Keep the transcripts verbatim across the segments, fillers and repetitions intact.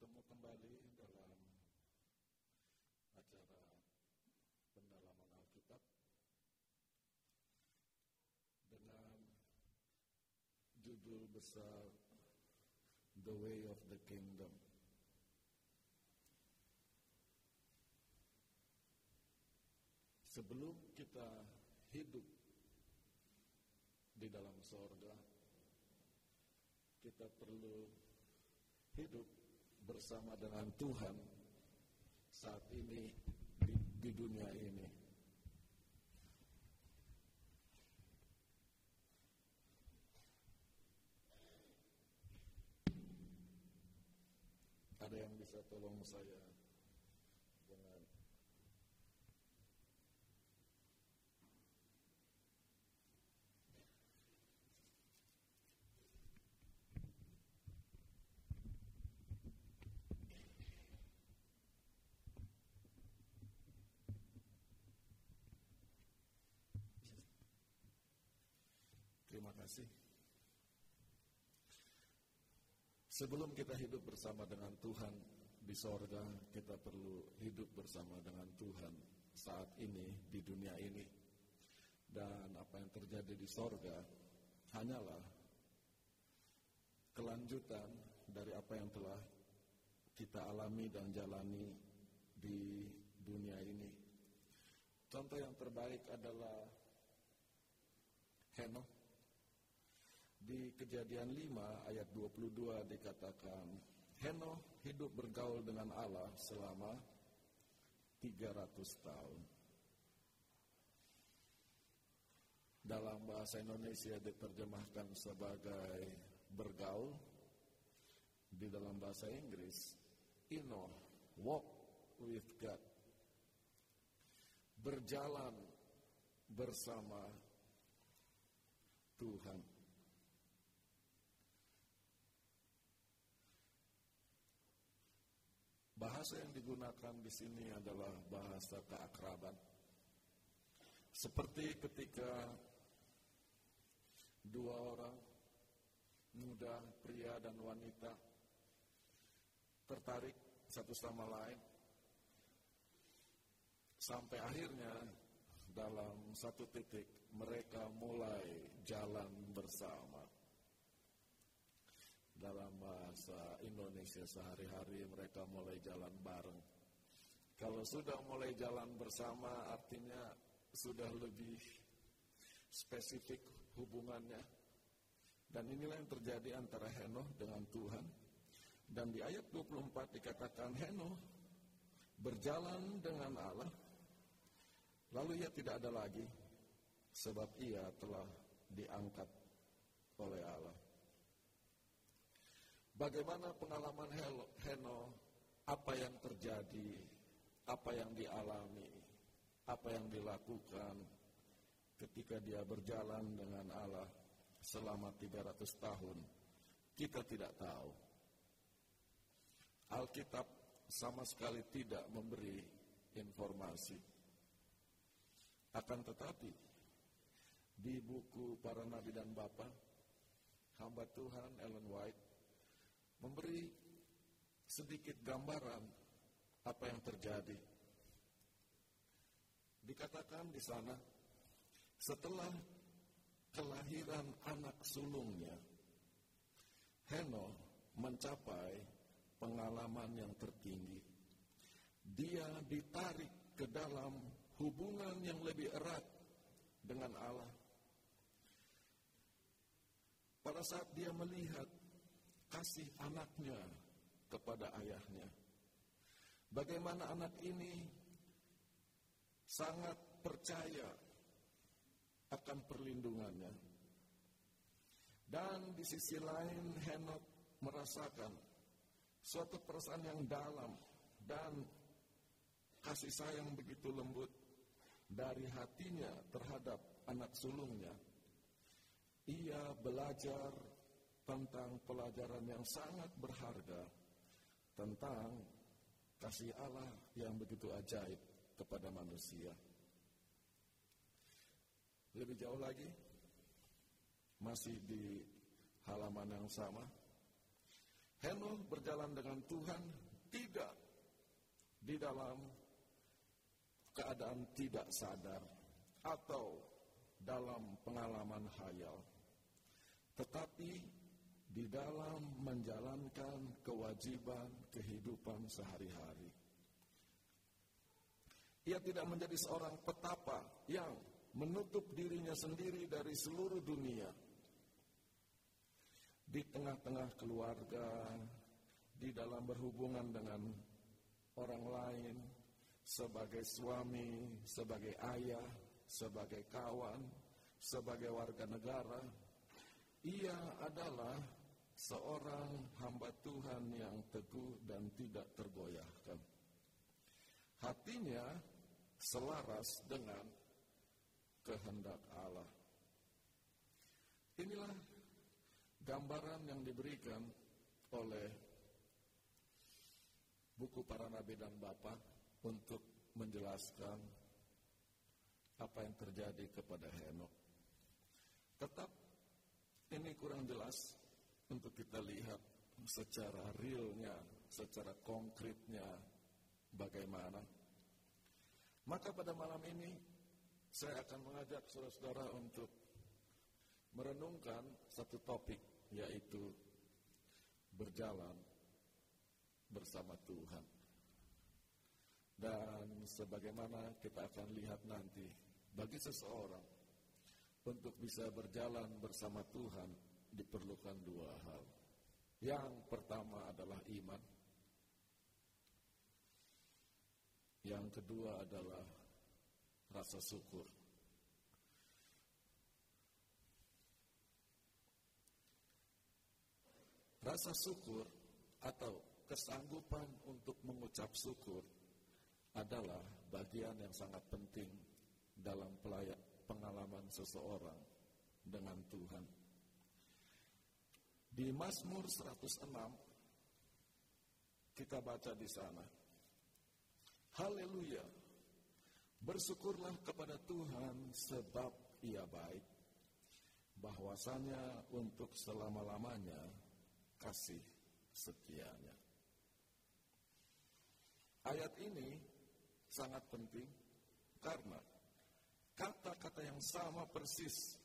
bertemu kembali dalam acara pendalaman Alkitab dengan judul besar The Way of the Kingdom. Sebelum kita hidup di dalam sorga, kita perlu hidup bersama dengan Tuhan saat ini di, di dunia ini. Ada yang bisa tolong saya dengan sebelum kita hidup bersama dengan Tuhan di sorga, kita perlu hidup bersama dengan Tuhan saat ini di dunia ini. Dan apa yang terjadi di sorga hanyalah kelanjutan dari apa yang telah kita alami dan jalani di dunia ini. Contoh yang terbaik adalah Henokh. Di Kejadian lima ayat dua puluh dua dikatakan, Henokh hidup bergaul dengan Allah selama tiga ratus tahun. Dalam bahasa Indonesia diterjemahkan sebagai bergaul. Di dalam bahasa Inggris, Enoch walk with God. Berjalan bersama Tuhan. Bahasa yang digunakan di sini adalah bahasa keakraban. Seperti ketika dua orang muda, pria dan wanita, tertarik satu sama lain. Sampai akhirnya dalam satu titik mereka mulai jalan bersama. Dalam bahasa Indonesia sehari-hari mereka mulai jalan bareng. Kalau sudah mulai jalan bersama artinya sudah lebih spesifik hubungannya. Dan inilah yang terjadi antara Henokh dengan Tuhan. Dan di ayat dua puluh empat dikatakan Henokh berjalan dengan Allah. Lalu ia tidak ada lagi sebab ia telah diangkat oleh Allah. Bagaimana pengalaman Henokh, apa yang terjadi, apa yang dialami, apa yang dilakukan ketika dia berjalan dengan Allah selama tiga ratus tahun, kita tidak tahu. Alkitab sama sekali tidak memberi informasi. Akan tetapi, di buku Para Nabi dan Bapa, hamba Tuhan Ellen White, memberi sedikit gambaran apa yang terjadi. Dikatakan di sana, setelah kelahiran anak sulungnya, Henokh mencapai pengalaman yang tertinggi. Dia ditarik ke dalam hubungan yang lebih erat dengan Allah. Pada saat dia melihat kasih anaknya kepada ayahnya, bagaimana anak ini sangat percaya akan perlindungannya. Dan di sisi lain Henokh merasakan suatu perasaan yang dalam dan kasih sayang begitu lembut dari hatinya terhadap anak sulungnya. Ia belajar tentang pelajaran yang sangat berharga, tentang kasih Allah yang begitu ajaib kepada manusia. Lebih jauh lagi, masih di halaman yang sama, Henokh berjalan dengan Tuhan tidak di dalam keadaan tidak sadar atau dalam pengalaman khayal, tetapi di dalam menjalankan kewajiban kehidupan sehari-hari. Ia tidak menjadi seorang petapa yang menutup dirinya sendiri dari seluruh dunia. Di tengah-tengah keluarga, di dalam berhubungan dengan orang lain, sebagai suami, sebagai ayah, sebagai kawan, sebagai warga negara, ia adalah seorang hamba Tuhan yang teguh dan tidak tergoyahkan. Hatinya selaras dengan kehendak Allah. Inilah gambaran yang diberikan oleh buku Para Nabi dan Bapa untuk menjelaskan apa yang terjadi kepada Henokh. Tetap ini kurang jelas untuk kita lihat secara realnya, secara konkretnya bagaimana. Maka pada malam ini saya akan mengajak saudara-saudara untuk merenungkan satu topik, yaitu berjalan bersama Tuhan. Dan sebagaimana kita akan lihat nanti, bagi seseorang untuk bisa berjalan bersama Tuhan diperlukan dua hal. Yang pertama adalah iman. Yang kedua adalah rasa syukur. Rasa syukur atau kesanggupan untuk mengucap syukur adalah bagian yang sangat penting dalam pelayanan pengalaman seseorang dengan Tuhan. Di Mazmur seratus enam kita baca di sana, haleluya, bersyukurlah kepada Tuhan sebab ia baik, bahwasanya untuk selama-lamanya kasih setianya. Ayat ini sangat penting karena kata-kata yang sama persis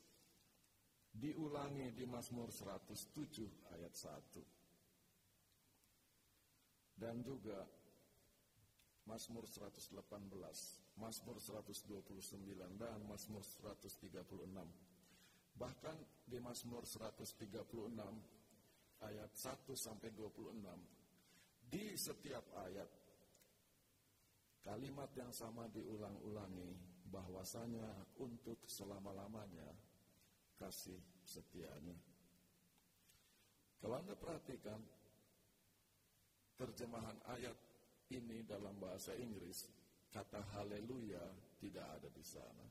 diulangi di Mazmur seratus tujuh ayat satu. Dan juga Mazmur seratus delapan belas, Mazmur seratus dua puluh sembilan, dan Mazmur seratus tiga puluh enam. Bahkan di Mazmur seratus tiga puluh enam ayat satu sampai dua puluh enam, di setiap ayat kalimat yang sama diulang-ulangi, bahwasanya untuk selama-lamanya kasih setianya. Kalau Anda perhatikan terjemahan ayat ini dalam bahasa Inggris, kata haleluya tidak ada di sana.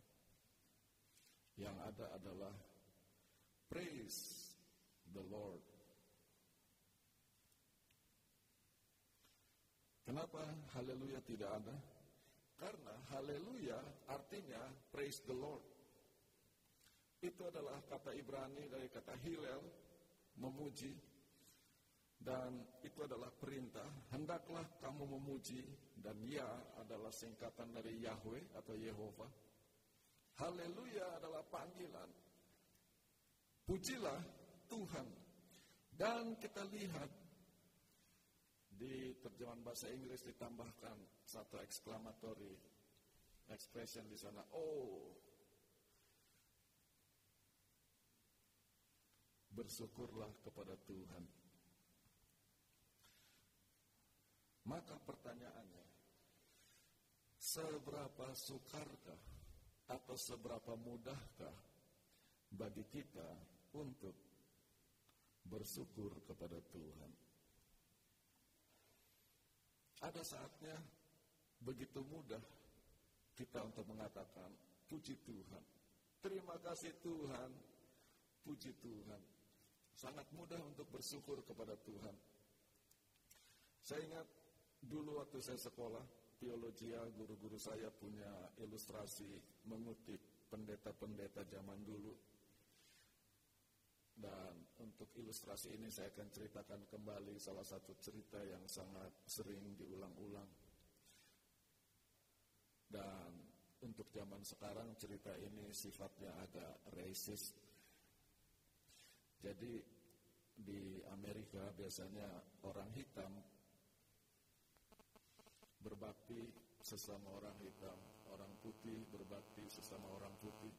Yang ada adalah praise the Lord. Kenapa haleluya tidak ada? Karena haleluya artinya praise the Lord. Itu adalah kata Ibrani dari kata Hillel, memuji. Dan itu adalah perintah, hendaklah kamu memuji. Dan ya adalah singkatan dari Yahweh atau Yehova. Haleluya adalah panggilan. Pujilah Tuhan. Dan kita lihat di terjemahan bahasa Inggris ditambahkan satu exclamatory expression di sana. Oh, bersyukurlah kepada Tuhan. Maka pertanyaannya, seberapa sukarkah atau seberapa mudahkah bagi kita untuk bersyukur kepada Tuhan? Ada saatnya begitu mudah kita untuk mengatakan puji Tuhan, terima kasih Tuhan, puji Tuhan. Sangat mudah untuk bersyukur kepada Tuhan. Saya ingat dulu waktu saya sekolah teologi, guru-guru saya punya ilustrasi mengutip pendeta-pendeta zaman dulu. Dan Untuk ilustrasi ini saya akan ceritakan kembali salah satu cerita yang sangat sering diulang-ulang. Dan untuk zaman sekarang cerita ini sifatnya agak racist. Jadi di Amerika biasanya orang hitam berbakti sesama orang hitam, orang putih berbakti sesama orang putih.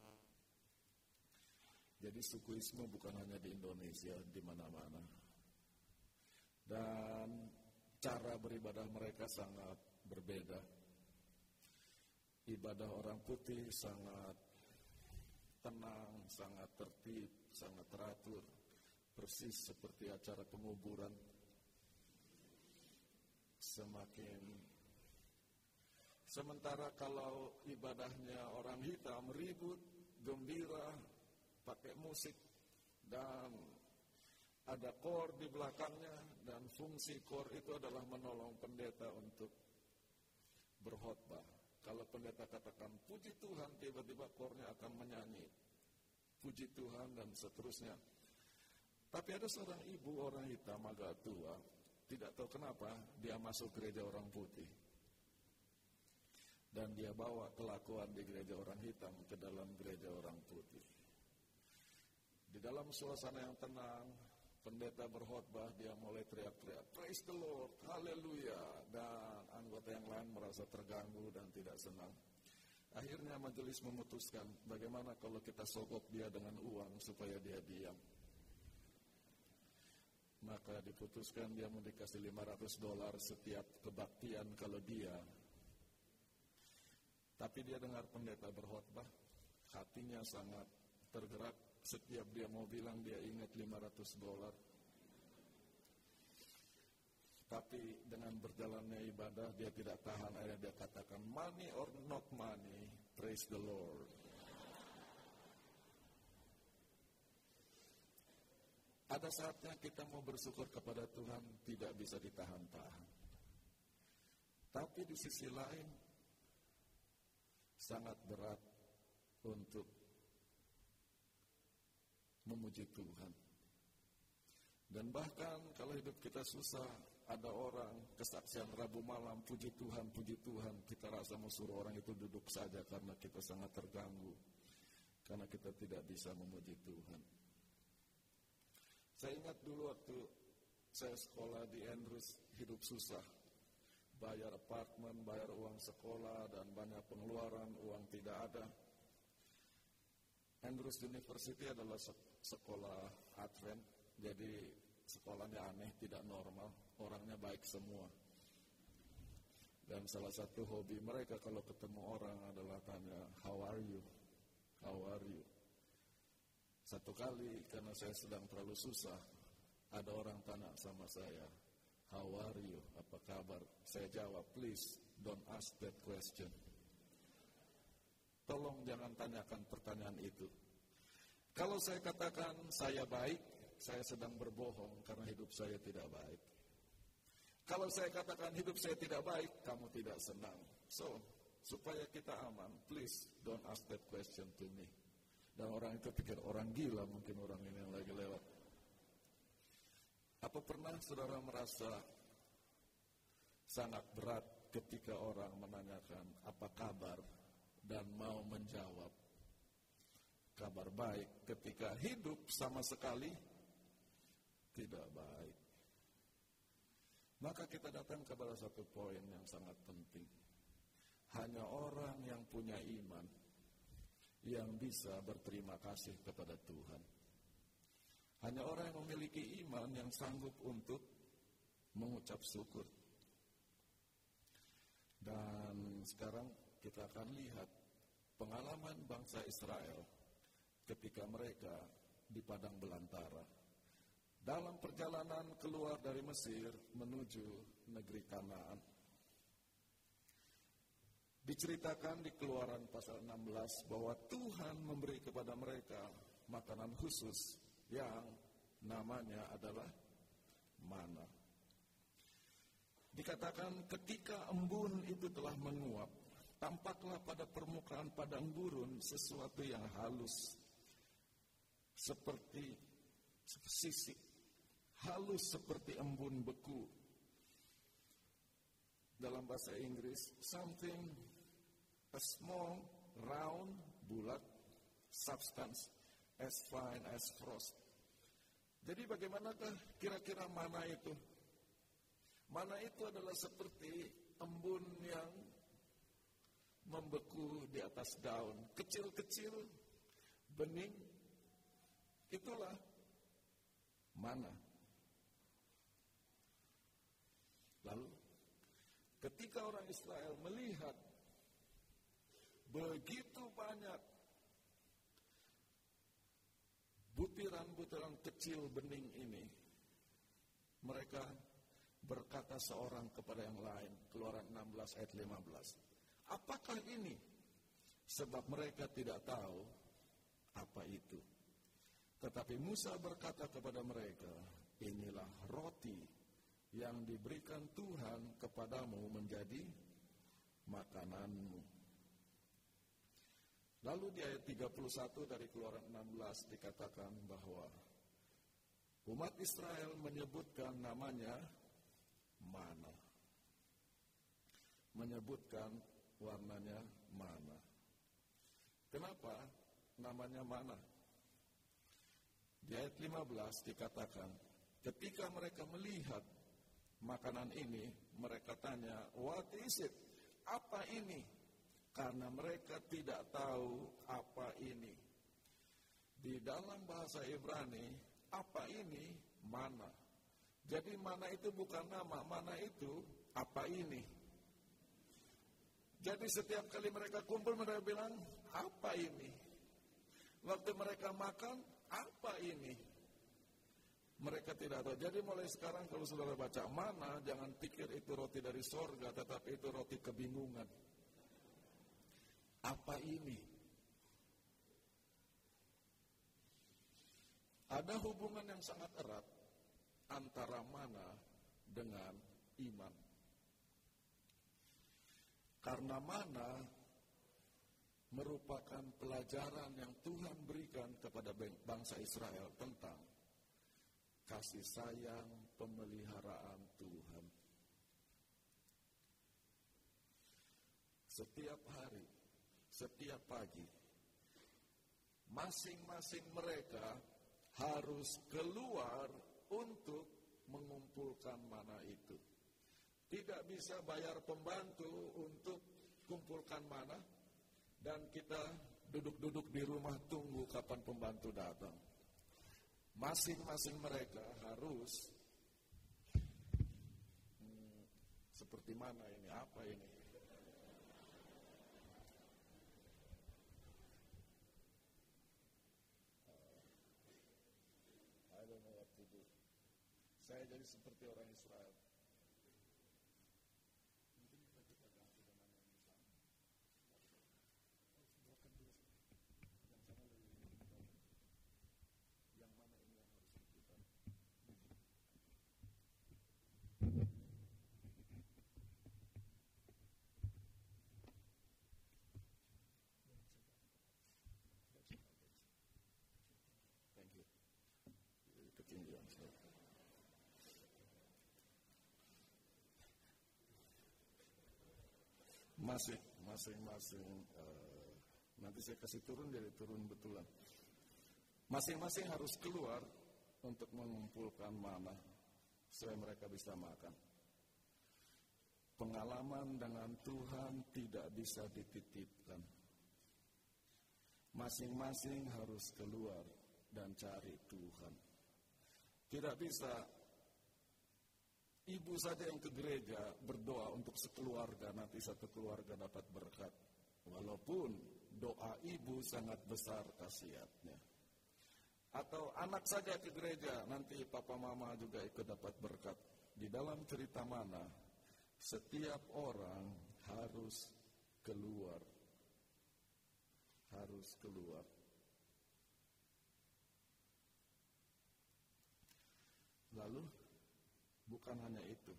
Jadi sukuisme bukan hanya di Indonesia, di mana-mana. Dan cara beribadah mereka sangat berbeda. Ibadah orang putih sangat tenang, sangat tertib, sangat teratur. Persis seperti acara penguburan. Semakin... Sementara kalau ibadahnya orang hitam, ribut, gembira, pakai musik, dan ada kor di belakangnya, dan fungsi kor itu adalah menolong pendeta untuk berkhotbah. Kalau pendeta katakan puji Tuhan, tiba-tiba kornya akan menyanyi puji Tuhan dan seterusnya. Tapi ada seorang ibu orang hitam agak tua, tidak tahu kenapa dia masuk gereja orang putih, dan dia bawa kelakuan di gereja orang hitam ke dalam gereja orang putih. Di dalam suasana yang tenang, pendeta berkhotbah, dia mulai teriak-teriak, "Praise the Lord, haleluya." Dan anggota yang lain merasa terganggu dan tidak senang. Akhirnya majelis memutuskan, bagaimana kalau kita sogok dia dengan uang supaya dia diam. Maka diputuskan dia mau dikasih lima ratus dolar setiap kebaktian kalau dia. Tapi dia dengar pendeta berkhotbah, hatinya sangat tergerak. Setiap dia mau bilang, dia ingat lima ratus dolar. Tapi dengan berjalannya ibadah, dia tidak tahan, akhirnya dia katakan, "Money or not money, praise the Lord." Ada saatnya kita mau bersyukur kepada Tuhan, tidak bisa ditahan-tahan. Tapi di sisi lain, sangat berat untuk memuji Tuhan. Dan bahkan kalau hidup kita susah, ada orang kesaksian Rabu malam, puji Tuhan, puji Tuhan, kita rasa mau suruh orang itu duduk saja karena kita sangat terganggu, karena kita tidak bisa memuji Tuhan. Saya ingat dulu waktu saya sekolah di Andrews, hidup susah, bayar apartemen, bayar uang sekolah, dan banyak pengeluaran, uang tidak ada. Andrews University adalah sekolah Advent, jadi sekolahnya aneh, tidak normal, orangnya baik semua. Dan salah satu hobi mereka kalau ketemu orang adalah tanya, "How are you? How are you?" Satu kali karena saya sedang terlalu susah, ada orang tanya sama saya, "How are you? Apa kabar?" Saya jawab, "Please don't ask that question." Tolong jangan tanyakan pertanyaan itu. Kalau saya katakan saya baik, saya sedang berbohong karena hidup saya tidak baik. Kalau saya katakan hidup saya tidak baik, kamu tidak senang. So, supaya kita aman, please don't ask that question to me. Dan orang itu pikir orang gila mungkin orang ini yang lagi lewat. Apa pernah saudara merasa sangat berat ketika orang menanyakan apa kabar? Dan mau menjawab kabar baik ketika hidup sama sekali tidak baik. Maka kita datang kepada satu poin yang sangat penting. Hanya orang yang punya iman yang bisa berterima kasih kepada Tuhan. Hanya orang yang memiliki iman yang sanggup untuk mengucap syukur. Dan sekarang kita akan lihat pengalaman bangsa Israel ketika mereka di padang belantara. Dalam perjalanan keluar dari Mesir menuju negeri Kanaan. Diceritakan di Keluaran pasal enam belas bahwa Tuhan memberi kepada mereka makanan khusus yang namanya adalah manna. Dikatakan ketika embun itu telah menguap, tampaklah pada permukaan padang gurun sesuatu yang halus seperti sisik, halus seperti embun beku. Dalam bahasa Inggris, something a small, round, bulat substance as fine as frost. Jadi bagaimanakah kira-kira mana itu? Mana itu adalah seperti embun yang membeku di atas daun, kecil-kecil, bening. Itulah mana. Lalu ketika orang Israel melihat begitu banyak butiran-butiran kecil bening ini, mereka berkata seorang kepada yang lain, Keluaran enam belas ayat lima belas. Apakah ini? Sebab mereka tidak tahu apa itu. Tetapi Musa berkata kepada mereka, inilah roti yang diberikan Tuhan kepadamu menjadi makananmu. Lalu di ayat tiga puluh satu dari Keluaran enam belas dikatakan bahwa umat Israel menyebutkan namanya mana. Menyebutkan warnanya mana. Kenapa namanya mana? Di ayat lima belas dikatakan, ketika mereka melihat makanan ini, mereka tanya, what is it? Apa ini? Karena mereka tidak tahu apa ini. Di dalam bahasa Ibrani, apa ini? Mana. Jadi mana itu bukan nama, mana itu apa ini. Jadi setiap kali mereka kumpul, mereka bilang, apa ini? Waktu mereka makan, apa ini? Mereka tidak tahu. Jadi mulai sekarang kalau saudara baca mana, jangan pikir itu roti dari sorga, tetapi itu roti kebingungan. Apa ini? Ada hubungan yang sangat erat antara mana dengan iman. Karena mana merupakan pelajaran yang Tuhan berikan kepada bangsa Israel tentang kasih sayang pemeliharaan Tuhan. Setiap hari, setiap pagi, masing-masing mereka harus keluar untuk mengumpulkan mana itu. Tidak bisa bayar pembantu untuk kumpulkan mana. Dan kita duduk-duduk di rumah tunggu kapan pembantu datang. Masing-masing mereka harus hmm, seperti mana ini, apa ini? I don't know what to do. Saya jadi seperti orang Israel. Masih, masing-masing uh, nanti saya kasih turun, jadi turun betulan. Masing-masing harus keluar untuk mengumpulkan mana supaya mereka bisa makan. Pengalaman dengan Tuhan tidak bisa dititipkan. Masing-masing harus keluar dan cari Tuhan. Tidak bisa ibu saja yang ke gereja berdoa untuk sekeluarga, nanti satu keluarga dapat berkat. Walaupun doa ibu sangat besar khasiatnya. Atau anak saja ke gereja, nanti papa mama juga ikut dapat berkat. Di dalam cerita mana, setiap orang harus keluar. Harus keluar. Lalu, bukan hanya itu.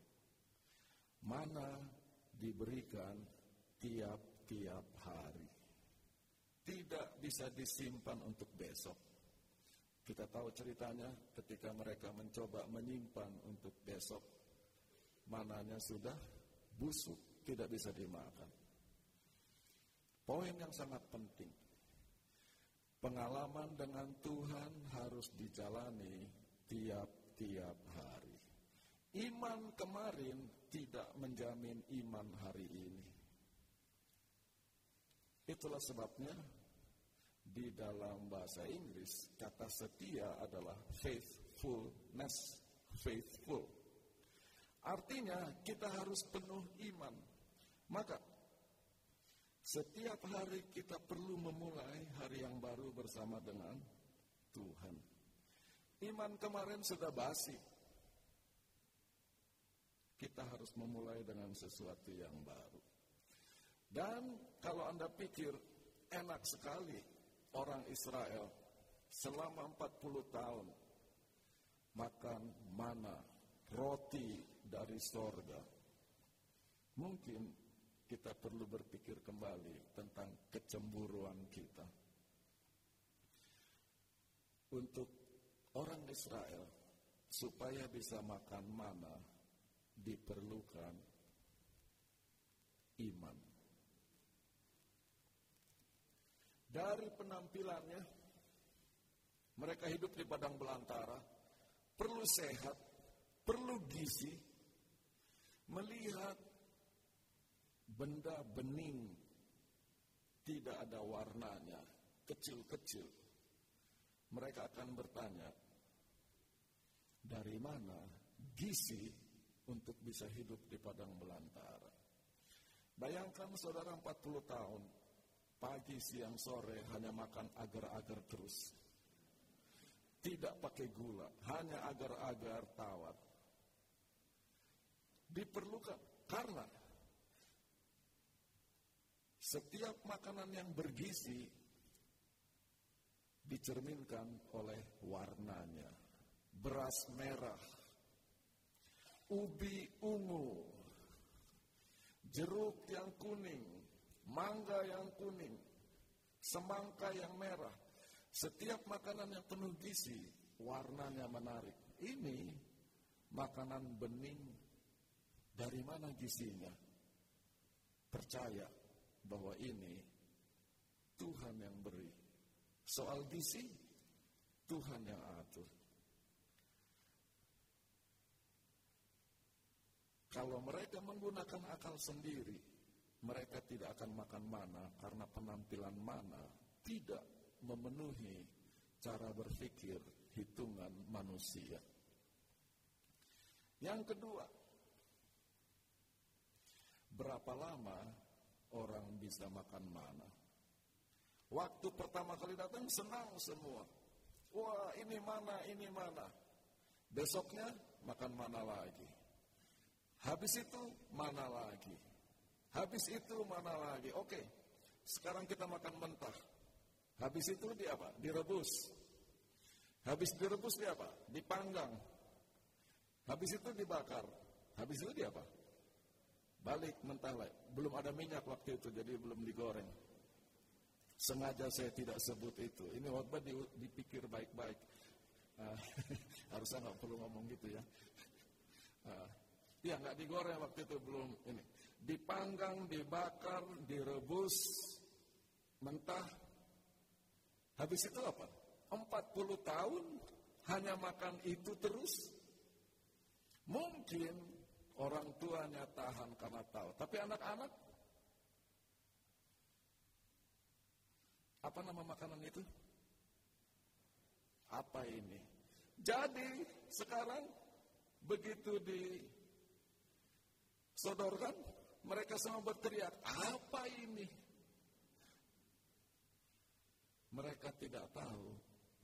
Mana diberikan tiap-tiap hari. Tidak bisa disimpan untuk besok. Kita tahu ceritanya ketika mereka mencoba menyimpan untuk besok. Mananya sudah busuk, tidak bisa dimakan. Poin yang sangat penting. Pengalaman dengan Tuhan harus dijalani tiap-tiap hari. Iman kemarin tidak menjamin iman hari ini. Itulah sebabnya di dalam bahasa Inggris kata setia adalah faithfulness, faithful. Artinya kita harus penuh iman. Maka setiap hari kita perlu memulai hari yang baru bersama dengan Tuhan. Iman kemarin sudah basi. Kita harus memulai dengan sesuatu yang baru. Dan kalau Anda pikir enak sekali orang Israel selama empat puluh tahun makan mana roti dari sorga. Mungkin kita perlu berpikir kembali tentang kecemburuan kita. Untuk orang Israel supaya bisa makan mana diperlukan iman. Dari penampilannya, mereka hidup di padang belantara, perlu sehat, perlu gizi, melihat benda bening, tidak ada warnanya, kecil-kecil. Mereka akan bertanya, dari mana gizi untuk bisa hidup di padang belantara? Bayangkan saudara empat puluh tahun, pagi, siang, sore hanya makan agar-agar terus. Tidak pakai gula, hanya agar-agar tawar. Diperlukan karena setiap makanan yang bergizi dicerminkan oleh warnanya. Beras merah, ubi ungu, jeruk yang kuning, mangga yang kuning, semangka yang merah. Setiap makanan yang penuh gizi, warnanya menarik. Ini makanan bening, dari mana gizinya? Percaya bahwa ini Tuhan yang beri. Soal gizi, Tuhan yang atur. Kalau mereka menggunakan akal sendiri, mereka tidak akan makan mana karena penampilan mana tidak memenuhi cara berpikir hitungan manusia. Yang kedua, berapa lama orang bisa makan mana? Waktu pertama kali datang senang semua. Wah, ini mana, ini mana. Besoknya makan mana lagi. Habis itu mana lagi. Habis itu mana lagi? Oke, sekarang kita makan mentah. Habis itu di apa? Direbus. Habis direbus di apa? Dipanggang. Habis itu dibakar. Habis itu di apa? Balik mentah lagi. Belum ada minyak waktu itu, jadi belum digoreng. Sengaja saya tidak sebut itu. Ini khotbah dipikir baik-baik. Uh, harusnya nggak perlu ngomong gitu ya. Uh, ya nggak digoreng waktu itu belum ini. Dipanggang, dibakar, direbus, mentah. Habis itu apa? empat puluh tahun hanya makan itu terus. Mungkin orang tuanya tahan karena tahu. Tapi anak-anak, apa nama makanan itu? Apa ini? Jadi sekarang begitu disodorkan, mereka semua berteriak, apa ini? Mereka tidak tahu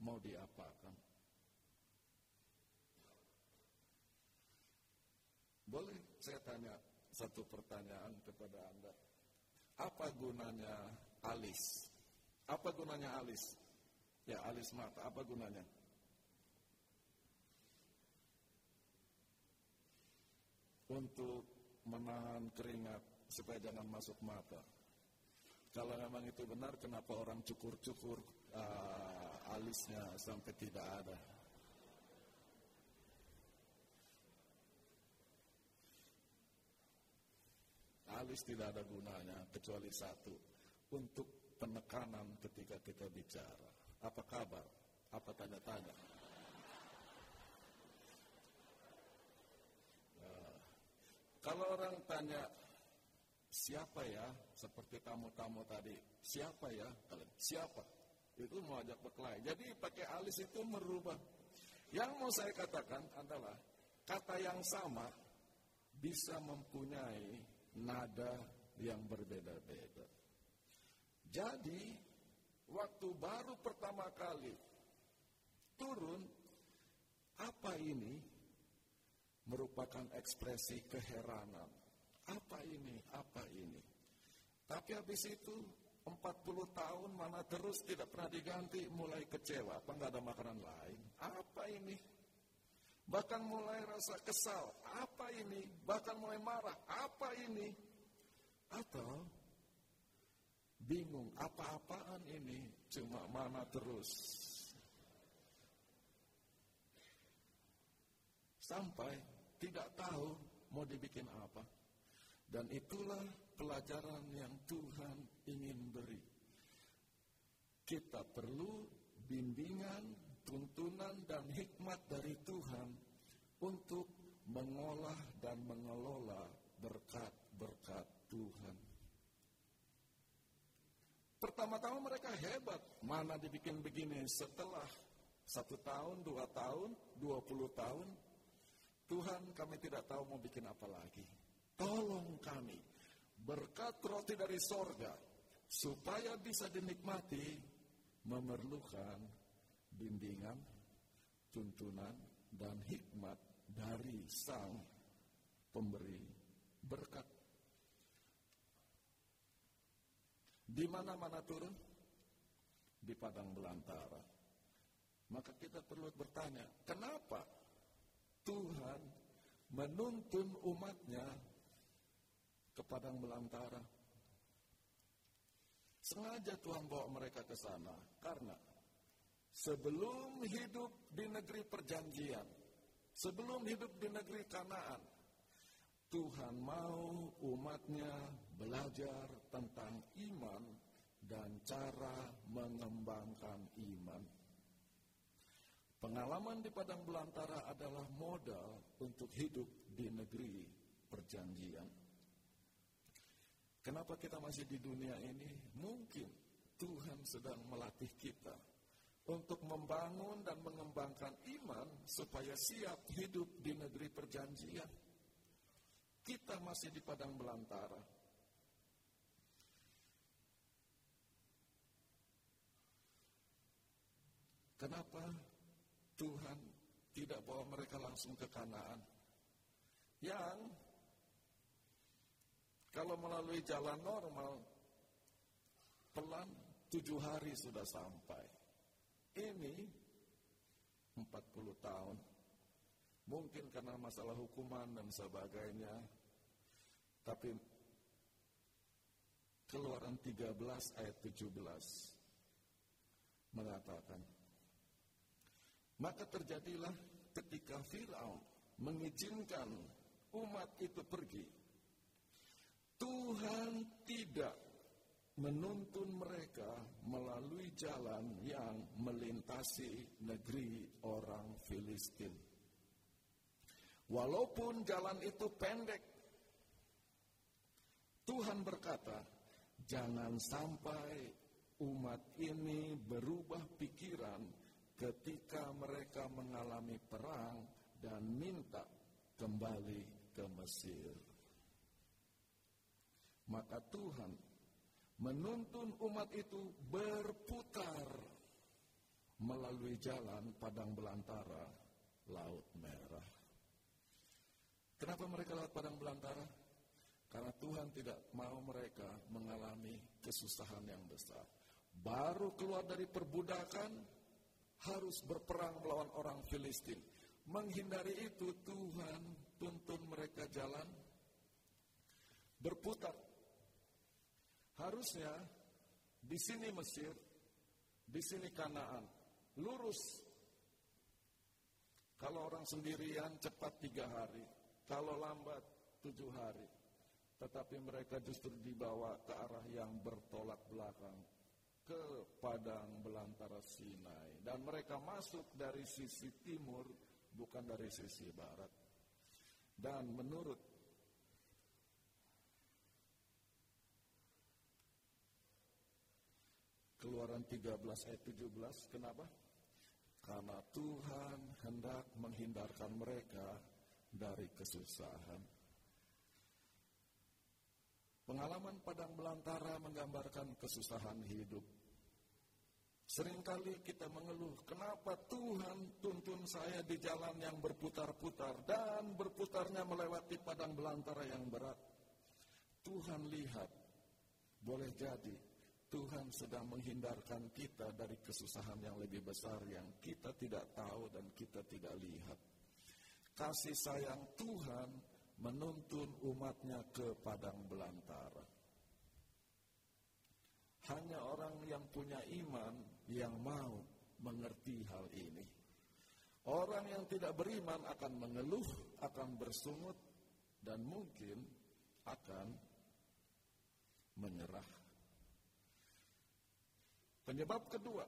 mau diapakan. Boleh saya tanya satu pertanyaan kepada Anda. Apa gunanya alis? Apa gunanya alis? Ya, alis mata. Apa gunanya? Untuk menahan keringat supaya jangan masuk mata. Kalau memang itu benar, kenapa orang cukur-cukur uh, alisnya sampai tidak ada. Alis tidak ada gunanya kecuali satu, untuk penekanan ketika kita bicara. Apa kabar? Apa tanda-tanda? Nah, kalau orang tanya siapa ya, seperti tamu-tamu tadi, siapa ya, kalian siapa, itu mau ajak berkelahi. Jadi pakai alis itu merubah. Yang mau saya katakan adalah kata yang sama bisa mempunyai nada yang berbeda-beda. Jadi waktu baru pertama kali turun, apa ini merupakan ekspresi keheranan. Apa ini? Apa ini? Tapi habis itu empat puluh tahun mana terus tidak pernah diganti, mulai kecewa, apa nggak ada makanan lain? Apa ini? Bahkan mulai rasa kesal, apa ini? Bahkan mulai marah, apa ini? Atau bingung, apa-apaan ini? Cuma mana terus? Sampai tidak tahu mau dibikin apa. Dan itulah pelajaran yang Tuhan ingin beri. Kita perlu bimbingan, tuntunan, dan hikmat dari Tuhan untuk mengolah dan mengelola berkat-berkat Tuhan. Pertama-tama mereka hebat, mana dibikin begini. Setelah satu tahun, dua tahun, dua puluh tahun, Tuhan kami tidak tahu mau bikin apa lagi. Tolong kami berkat roti dari sorga supaya bisa dinikmati, memerlukan bimbingan, tuntunan, dan hikmat dari sang pemberi berkat. Di mana-mana turun? Di padang belantara. Maka kita perlu bertanya, kenapa Tuhan menuntun umatnya ke padang belantara? Sengaja Tuhan bawa mereka ke sana karena sebelum hidup di negeri perjanjian, sebelum hidup di negeri Kanaan, Tuhan mau umatnya belajar tentang iman dan cara mengembangkan iman. Pengalaman di padang belantara adalah modal untuk hidup di negeri perjanjian. Kenapa kita masih di dunia ini? Mungkin Tuhan sedang melatih kita untuk membangun dan mengembangkan iman supaya siap hidup di negeri perjanjian. Kita masih di padang belantara. Kenapa Tuhan tidak bawa mereka langsung ke Kanaan? Yang kalau melalui jalan normal, pelan tujuh hari sudah sampai. Ini empat puluh tahun. Mungkin karena masalah hukuman dan sebagainya. Tapi Keluaran tiga belas ayat tujuh belas mengatakan, maka terjadilah ketika Firaun mengizinkan umat itu pergi, Tuhan tidak menuntun mereka melalui jalan yang melintasi negeri orang Filistin. Walaupun jalan itu pendek, Tuhan berkata, jangan sampai umat ini berubah pikiran ketika mereka mengalami perang dan minta kembali ke Mesir. Maka Tuhan menuntun umat itu berputar melalui jalan padang belantara Laut Merah. Kenapa mereka lewat padang belantara? Karena Tuhan tidak mau mereka mengalami kesusahan yang besar. Baru keluar dari perbudakan, harus berperang melawan orang Filistin. Menghindari itu, Tuhan tuntun mereka jalan berputar. Harusnya di sini Mesir, di sini Kanaan, lurus. Kalau orang sendirian cepat tiga hari, kalau lambat tujuh hari. Tetapi mereka justru dibawa ke arah yang bertolak belakang, ke padang belantara Sinai. Dan mereka masuk dari sisi timur, bukan dari sisi barat. Dan menurut Keluaran tiga belas ayat tujuh belas, kenapa? Karena Tuhan hendak menghindarkan mereka dari kesusahan. Pengalaman padang belantara menggambarkan kesusahan hidup. Seringkali kita mengeluh, kenapa Tuhan tuntun saya di jalan yang berputar-putar dan berputarnya melewati padang belantara yang berat. Tuhan lihat, boleh jadi Tuhan sedang menghindarkan kita dari kesusahan yang lebih besar yang kita tidak tahu dan kita tidak lihat. Kasih sayang Tuhan menuntun umatnya ke padang belantara. Hanya orang yang punya iman yang mau mengerti hal ini. Orang yang tidak beriman akan mengeluh, akan bersungut, dan mungkin akan menyerah. Penyebab kedua,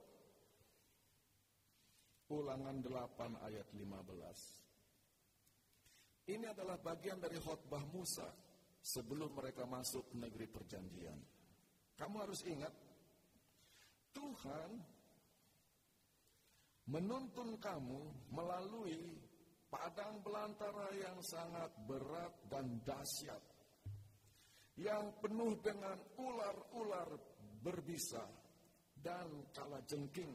Ulangan delapan ayat lima belas. Ini adalah bagian dari khotbah Musa sebelum mereka masuk negeri perjanjian. Kamu harus ingat, Tuhan menuntun kamu melalui padang belantara yang sangat berat dan dahsyat, yang penuh dengan ular-ular berbisa dan kalajengking,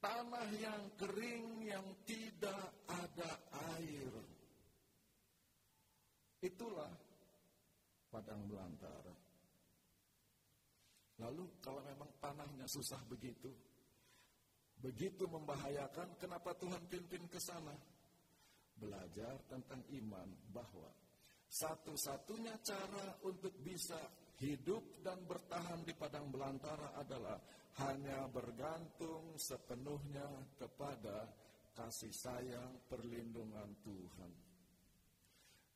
tanah yang kering yang tidak ada air. Itulah padang belantara. Lalu kalau memang tanahnya susah begitu, begitu membahayakan, kenapa Tuhan pimpin ke sana? Belajar tentang iman bahwa satu-satunya cara untuk bisa hidup dan bertahan di padang belantara adalah hanya bergantung sepenuhnya kepada kasih sayang perlindungan Tuhan.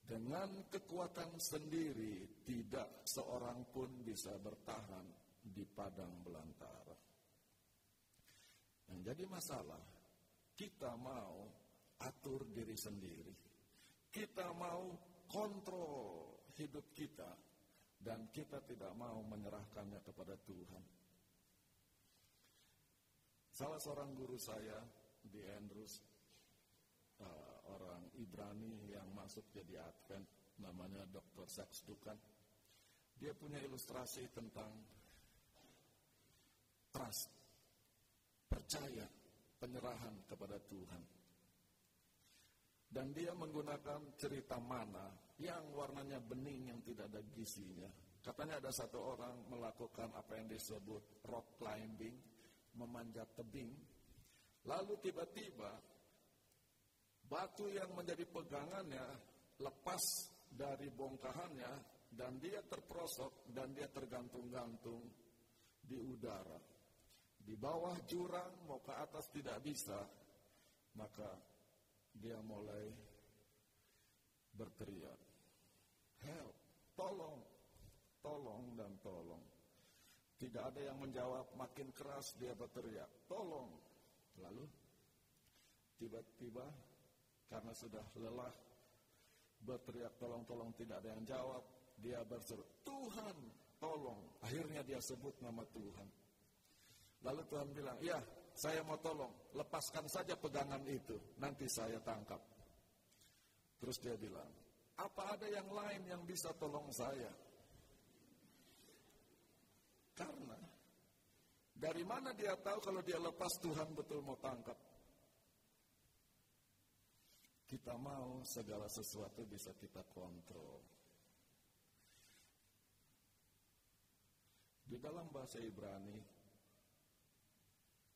Dengan kekuatan sendiri, tidak seorang pun bisa bertahan di padang belantara. Yang jadi masalah, kita mau atur diri sendiri. Kita mau kontrol hidup kita. Dan kita tidak mau menyerahkannya kepada Tuhan. Salah seorang guru saya di Andrews, uh, orang Ibrani yang masuk jadi Advent, namanya doktor Saks Dukan. Dia punya ilustrasi tentang trust, percaya, penyerahan kepada Tuhan. Dan dia menggunakan cerita mana yang warnanya bening, yang tidak ada gizinya. Katanya ada satu orang melakukan apa yang disebut rock climbing, memanjat tebing. Lalu tiba-tiba batu yang menjadi pegangannya lepas dari bongkahannya, dan dia terperosok dan dia tergantung-gantung di udara. Di bawah jurang mau ke atas tidak bisa, maka dia mulai berteriak, help, tolong, tolong dan tolong. Tidak ada yang menjawab, makin keras dia berteriak, tolong. Lalu tiba-tiba karena sudah lelah berteriak tolong-tolong tidak ada yang jawab, dia berseru, Tuhan tolong. Akhirnya dia sebut nama Tuhan. Lalu Tuhan bilang, ya saya mau tolong, lepaskan saja pegangan itu, nanti saya tangkap. Terus dia bilang, apa ada yang lain yang bisa tolong saya? Karena dari mana dia tahu kalau dia lepas Tuhan betul mau tangkap? Kita mau segala sesuatu bisa kita kontrol. Di dalam bahasa Ibrani,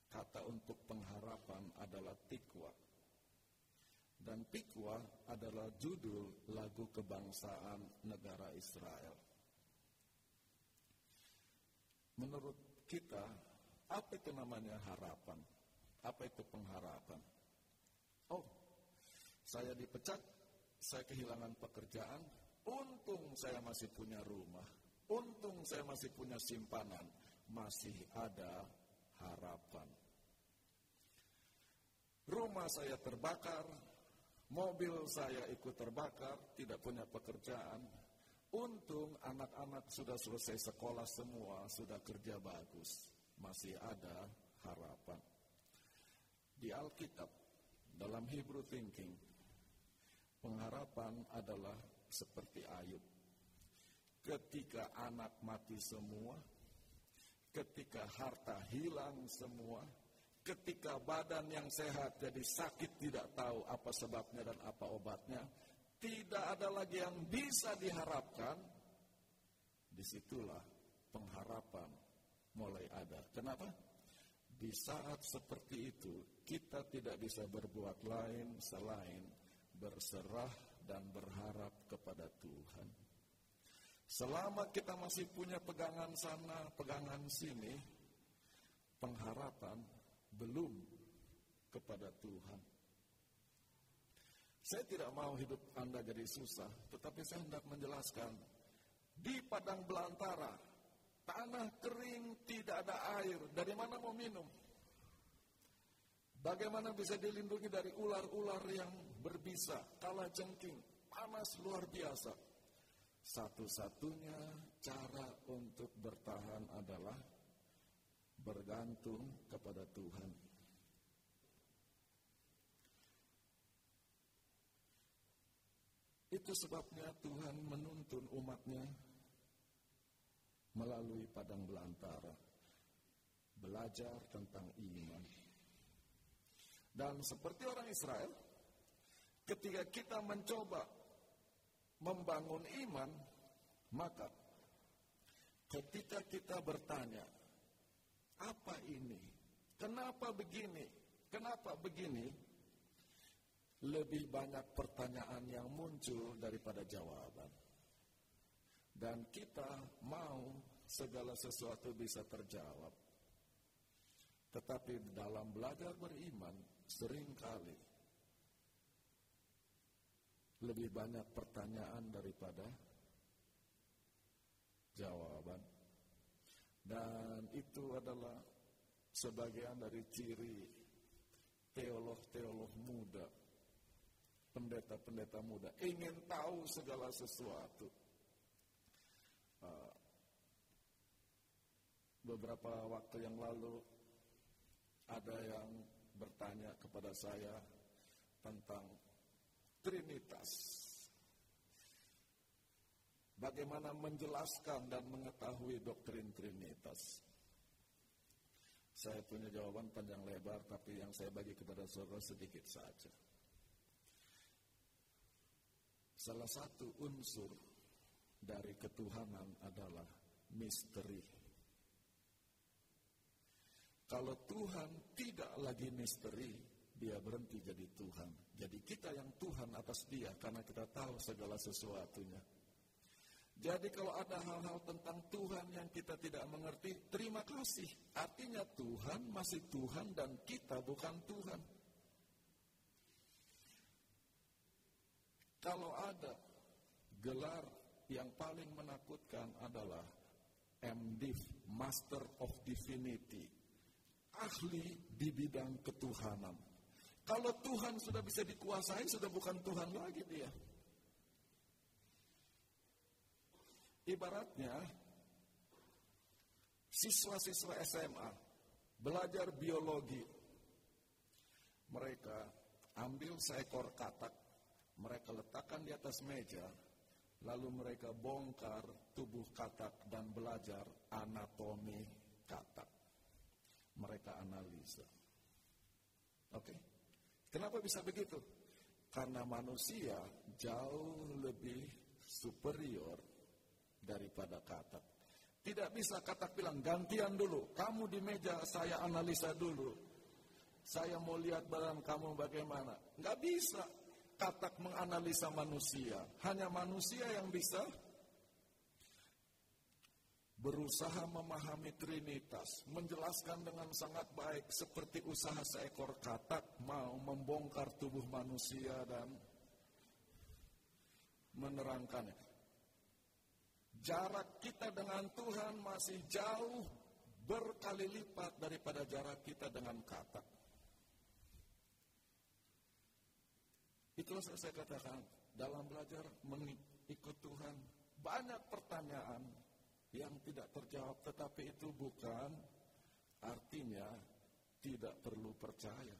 kata untuk pengharapan adalah tikwa. Dan tikwa adalah judul lagu kebangsaan negara Israel. Menurut kita, apa itu namanya harapan? Apa itu pengharapan? Oh, saya dipecat, saya kehilangan pekerjaan, untung saya masih punya rumah, untung saya masih punya simpanan, masih ada harapan. Rumah saya terbakar, mobil saya ikut terbakar, tidak punya pekerjaan. Untung anak-anak sudah selesai sekolah semua, sudah kerja bagus. Masih ada harapan. Di Alkitab, dalam Hebrew thinking, pengharapan adalah seperti Ayub. Ketika anak mati semua, ketika harta hilang semua, ketika badan yang sehat jadi sakit tidak tahu apa sebabnya dan apa obatnya, tidak ada lagi yang bisa diharapkan. Disitulah pengharapan mulai ada. Kenapa? Di saat seperti itu, kita tidak bisa berbuat lain selain berserah dan berharap kepada Tuhan. Selama kita masih punya pegangan sana, pegangan sini, pengharapan belum kepada Tuhan. Saya tidak mau hidup Anda jadi susah, tetapi saya hendak menjelaskan. Di padang belantara, tanah kering, tidak ada air, dari mana mau minum? Bagaimana bisa dilindungi dari ular-ular yang berbisa, kala jengking, panas luar biasa? Satu-satunya cara untuk bertahan adalah bergantung kepada Tuhan. Itu sebabnya Tuhan menuntun umatnya melalui padang belantara, belajar tentang iman. Dan seperti orang Israel, ketika kita mencoba membangun iman, maka ketika kita bertanya, apa ini? Kenapa begini? Kenapa begini? Lebih banyak pertanyaan yang muncul daripada jawaban. Dan kita mau segala sesuatu bisa terjawab. Tetapi dalam belajar beriman, seringkali lebih banyak pertanyaan daripada jawaban. Dan itu adalah sebagian dari ciri teolog-teolog muda, pendeta-pendeta muda, ingin tahu segala sesuatu. Beberapa waktu yang lalu, ada yang bertanya kepada saya tentang Trinitas. Bagaimana menjelaskan dan mengetahui doktrin Trinitas? Saya punya jawaban panjang lebar, tapi yang saya bagi kepada saudara sedikit saja. Salah satu unsur dari ketuhanan adalah misteri. Kalau Tuhan tidak lagi misteri, dia berhenti jadi Tuhan. Jadi kita yang Tuhan atas dia karena kita tahu segala sesuatunya. Jadi kalau ada hal-hal tentang Tuhan yang kita tidak mengerti, terima kasih. Artinya Tuhan masih Tuhan dan kita bukan Tuhan. Kalau ada gelar yang paling menakutkan adalah M Div, Master of Divinity, ahli di bidang ketuhanan. Kalau Tuhan sudah bisa dikuasai, sudah bukan Tuhan lagi dia. Ibaratnya siswa-siswa S M A belajar biologi. Mereka ambil seekor katak, mereka letakkan di atas meja, lalu mereka bongkar tubuh katak dan belajar anatomi katak. Mereka analisa. Oke. Kenapa bisa begitu? Karena manusia jauh lebih superior daripada katak. Tidak bisa katak bilang, gantian dulu, kamu di meja, saya analisa dulu. Saya mau lihat badan kamu bagaimana. Nggak bisa. Katak menganalisa manusia. Hanya manusia yang bisa berusaha memahami Trinitas, menjelaskan dengan sangat baik seperti usaha seekor katak mau membongkar tubuh manusia dan menerangkannya. Jarak kita dengan Tuhan masih jauh berkali lipat daripada jarak kita dengan katak. Itulah saya katakan, dalam belajar mengikut Tuhan, banyak pertanyaan yang tidak terjawab, tetapi itu bukan artinya tidak perlu percaya.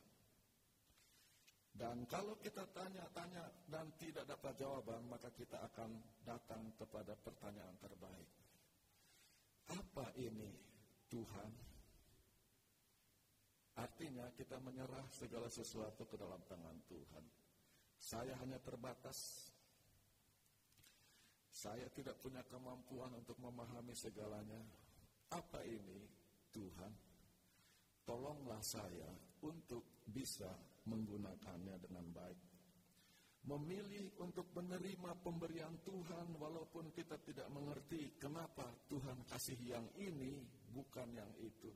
Dan kalau kita tanya-tanya dan tidak dapat jawaban, maka kita akan datang kepada pertanyaan terbaik. Apa ini Tuhan? Artinya kita menyerah segala sesuatu ke dalam tangan Tuhan. Saya hanya terbatas. Saya tidak punya kemampuan untuk memahami segalanya. Apa ini Tuhan? Tolonglah saya untuk bisa menggunakannya dengan baik. Memilih untuk menerima pemberian Tuhan walaupun kita tidak mengerti kenapa Tuhan kasih yang ini bukan yang itu.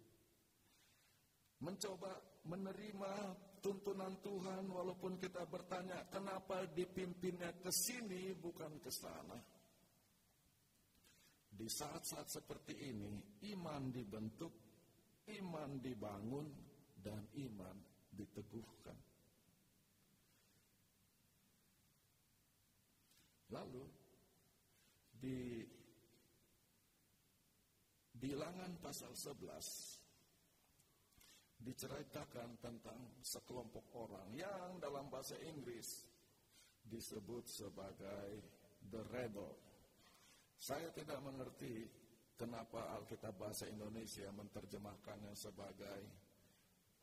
Mencoba menerima tuntunan Tuhan walaupun kita bertanya kenapa dipimpinnya ke sini bukan ke sana. Di saat-saat seperti ini, iman dibentuk, iman dibangun, dan iman diteguhkan. Lalu, di Bilangan pasal sebelas, diceritakan tentang sekelompok orang yang dalam bahasa Inggris disebut sebagai the rebel. Saya tidak mengerti kenapa Alkitab bahasa Indonesia menerjemahkannya sebagai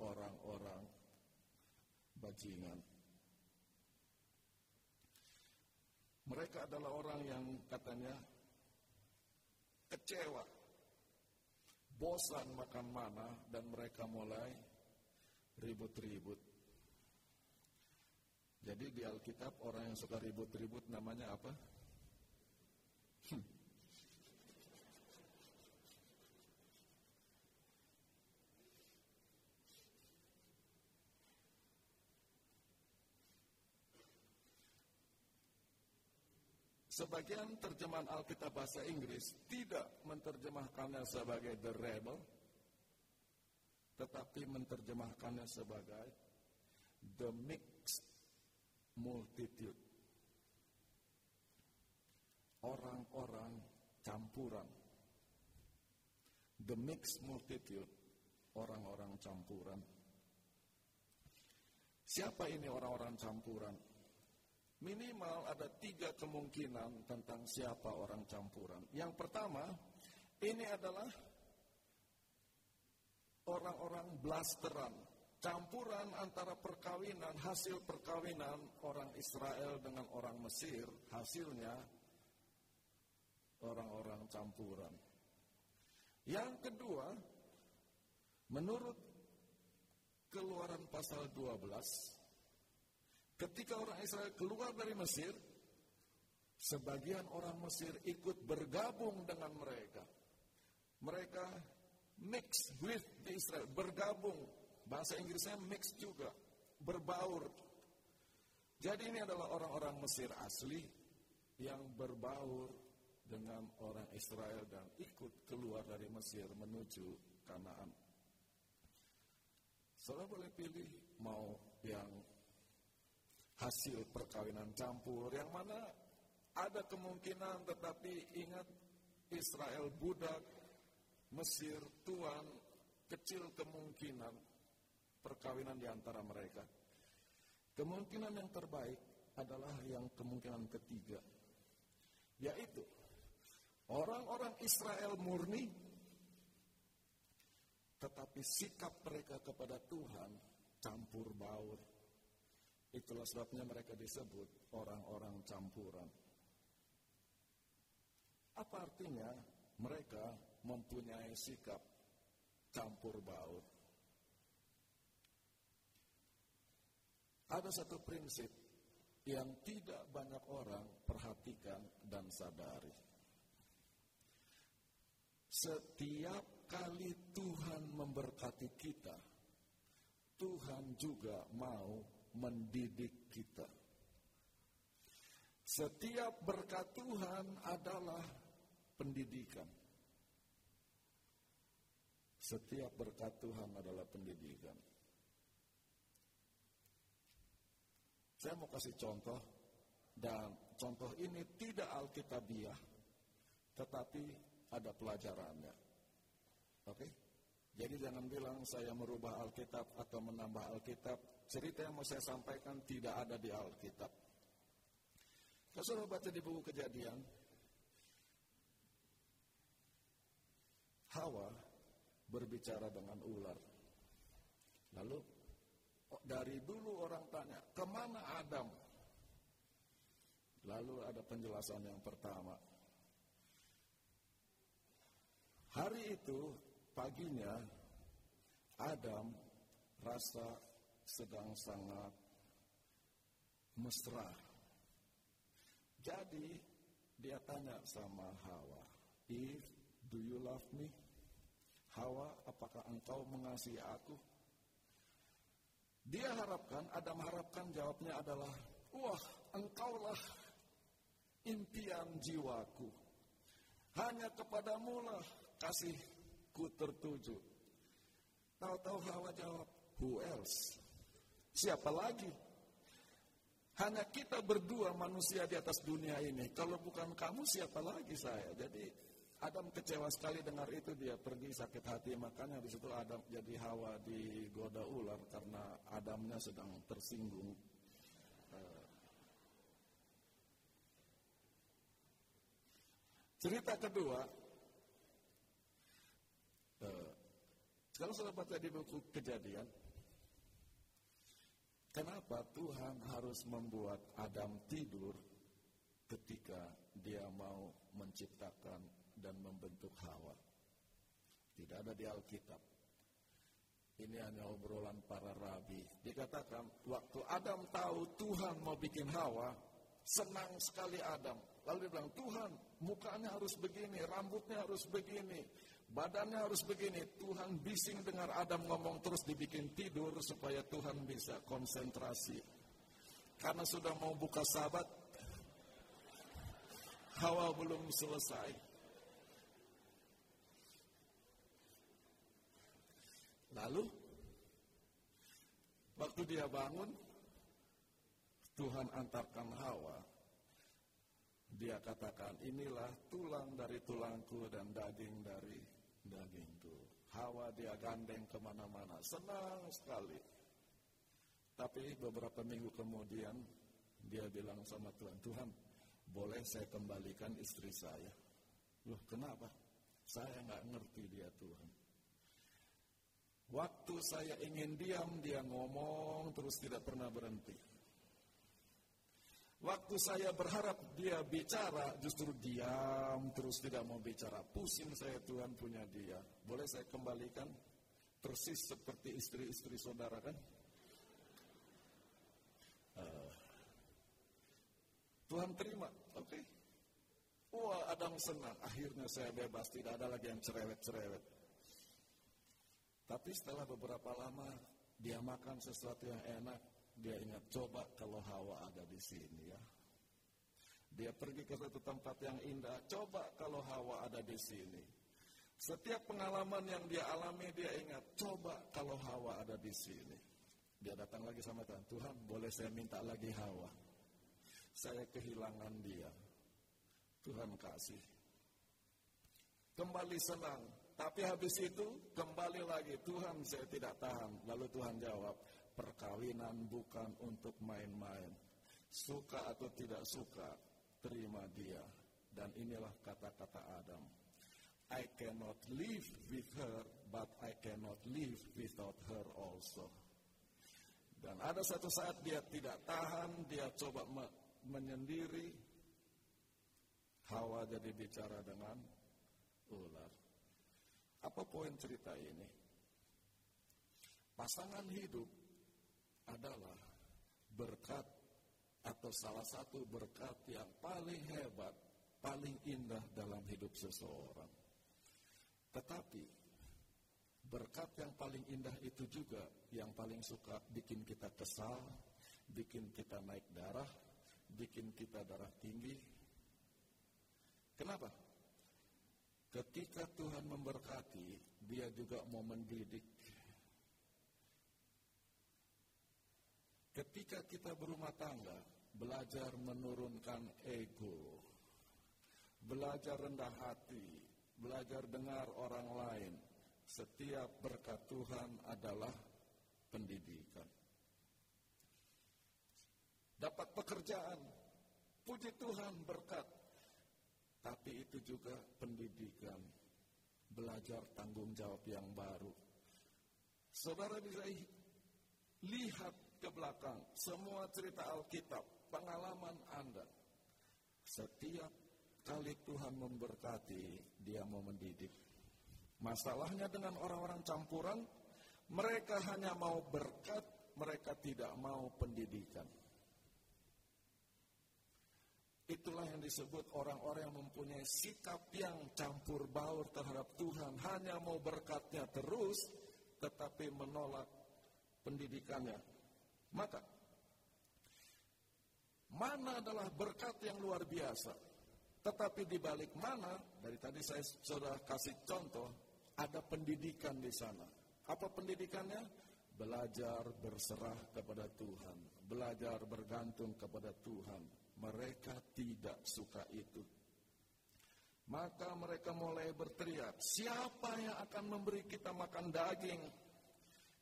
orang-orang bajingan. Mereka adalah orang yang katanya kecewa, bosan makan mana, dan mereka mulai ribut-ribut. Jadi di Alkitab orang yang suka ribut-ribut namanya apa? Hmm. Sebagian terjemahan Alkitab bahasa Inggris tidak menerjemahkannya sebagai the rebel, tetapi menerjemahkannya sebagai the mixed multitude. Orang-orang campuran. The mixed multitude. Orang-orang campuran. Siapa ini orang-orang campuran? Minimal ada tiga kemungkinan tentang siapa orang campuran. Yang pertama, ini adalah orang-orang blasteran. Campuran antara perkawinan, hasil perkawinan orang Israel dengan orang Mesir, hasilnya orang-orang campuran. Yang kedua, menurut Keluaran pasal dua belas, ketika orang Israel keluar dari Mesir, sebagian orang Mesir ikut bergabung dengan mereka. Mereka mix with Israel, bergabung. Bahasa Inggrisnya mix juga, berbaur. Jadi ini adalah orang-orang Mesir asli yang berbaur dengan orang Israel dan ikut keluar dari Mesir menuju Kanaan. Saudara boleh pilih mau yang hasil perkawinan campur, yang mana ada kemungkinan, tetapi ingat Israel budak, Mesir tuan, kecil kemungkinan perkawinan di antara mereka. Kemungkinan yang terbaik adalah yang kemungkinan ketiga, yaitu orang-orang Israel murni, tetapi sikap mereka kepada Tuhan campur baur. Itulah sebabnya mereka disebut orang-orang campuran. Apa artinya mereka mempunyai sikap campur baur? Ada satu prinsip yang tidak banyak orang perhatikan dan sadari. Setiap kali Tuhan memberkati kita, Tuhan juga mau mendidik kita. Setiap berkat Tuhan adalah pendidikan. Setiap berkat Tuhan adalah pendidikan. Saya mau kasih contoh, dan contoh ini tidak alkitabiah, tetapi ada pelajarannya. Oke? Jadi jangan bilang saya merubah Alkitab atau menambah Alkitab. Cerita yang mau saya sampaikan tidak ada di Alkitab. Kalau sudah baca di buku Kejadian, Hawa berbicara dengan ular. Lalu dari dulu orang tanya, kemana Adam? Lalu ada penjelasan yang pertama. Hari itu, paginya, Adam rasa sedang sangat mesra. Jadi, dia tanya sama Hawa, Eve, do you love me? Hawa, apakah engkau mengasihi aku? Dia harapkan, Adam harapkan jawabnya adalah, wah, engkaulah impian jiwaku. Hanya kepadamulah kasihku tertuju. Tahu-tahu Hawa jawab, who else? Siapa lagi? Hanya kita berdua manusia di atas dunia ini. Kalau bukan kamu, siapa lagi saya? Jadi Adam kecewa sekali dengar itu, dia pergi sakit hati. Makanya di situ Adam jadi Hawa digoda ular karena Adamnya sedang tersinggung. Cerita kedua, kalau sudah baca di buku Kejadian, kenapa Tuhan harus membuat Adam tidur ketika dia mau menciptakan dan membentuk Hawa? Tidak ada di Alkitab. Ini hanya obrolan para rabi. Dikatakan waktu Adam tahu Tuhan mau bikin Hawa, senang sekali Adam. Lalu dia bilang, Tuhan, mukanya harus begini, rambutnya harus begini, badannya harus begini. Tuhan bising dengar Adam ngomong terus, dibikin tidur supaya Tuhan bisa konsentrasi. Karena sudah mau buka Sabat, Hawa belum selesai. Lalu, waktu dia bangun, Tuhan antarkan Hawa. Dia katakan, inilah tulang dari tulangku dan daging dari dagingku. Hawa dia gandeng kemana-mana, senang sekali. Tapi beberapa minggu kemudian, dia bilang sama Tuhan, Tuhan, boleh saya kembalikan istri saya? Loh, kenapa? Saya gak ngerti dia, Tuhan. Waktu saya ingin diam, dia ngomong terus tidak pernah berhenti. Waktu saya berharap dia bicara, justru diam terus tidak mau bicara. Pusing saya, Tuhan punya dia. Boleh saya kembalikan? Persis seperti istri-istri saudara kan? Uh, Tuhan terima, oke. Okay. Wah, Adam senang. Akhirnya saya bebas, tidak ada lagi yang cerewet-cerewet. Tapi setelah beberapa lama dia makan sesuatu yang enak, dia ingat, coba kalau Hawa ada di sini ya. Dia pergi ke satu tempat yang indah, coba kalau Hawa ada di sini. Setiap pengalaman yang dia alami dia ingat, coba kalau Hawa ada di sini. Dia datang lagi sama Tuhan, Tuhan boleh saya minta lagi Hawa? Saya kehilangan dia. Tuhan kasih. Kembali senang. Tapi habis itu kembali lagi, Tuhan saya tidak tahan. Lalu Tuhan jawab, perkawinan bukan untuk main-main. Suka atau tidak suka, terima dia. Dan inilah kata-kata Adam. I cannot live with her, but I cannot live without her also. Dan ada satu saat dia tidak tahan, dia coba me- menyendiri. Hawa jadi bicara dengan ular. Apa poin cerita ini? Pasangan hidup adalah berkat atau salah satu berkat yang paling hebat, paling indah dalam hidup seseorang. Tetapi berkat yang paling indah itu juga yang paling suka bikin kita kesal, bikin kita naik darah, bikin kita darah tinggi. Kenapa? Ketika Tuhan memberkati, Dia juga mau mendidik. Ketika kita berumah tangga, belajar menurunkan ego, belajar rendah hati, belajar dengar orang lain. Setiap berkat Tuhan adalah pendidikan. Dapat pekerjaan, puji Tuhan berkat. Tapi itu juga pendidikan, belajar tanggung jawab yang baru. Saudara bisa lihat ke belakang, semua cerita Alkitab, pengalaman Anda. Setiap kali Tuhan memberkati, Dia mau mendidik. Masalahnya dengan orang-orang campuran, mereka hanya mau berkat, mereka tidak mau pendidikan. Itulah yang disebut orang-orang yang mempunyai sikap yang campur baur terhadap Tuhan, hanya mau berkatnya terus, tetapi menolak pendidikannya. Maka, mana adalah berkat yang luar biasa? Tetapi di balik mana, dari tadi saya sudah kasih contoh, ada pendidikan di sana. Apa pendidikannya? Belajar berserah kepada Tuhan, belajar bergantung kepada Tuhan. Mereka tidak suka itu. Maka mereka mulai berteriak, siapa yang akan memberi kita makan daging?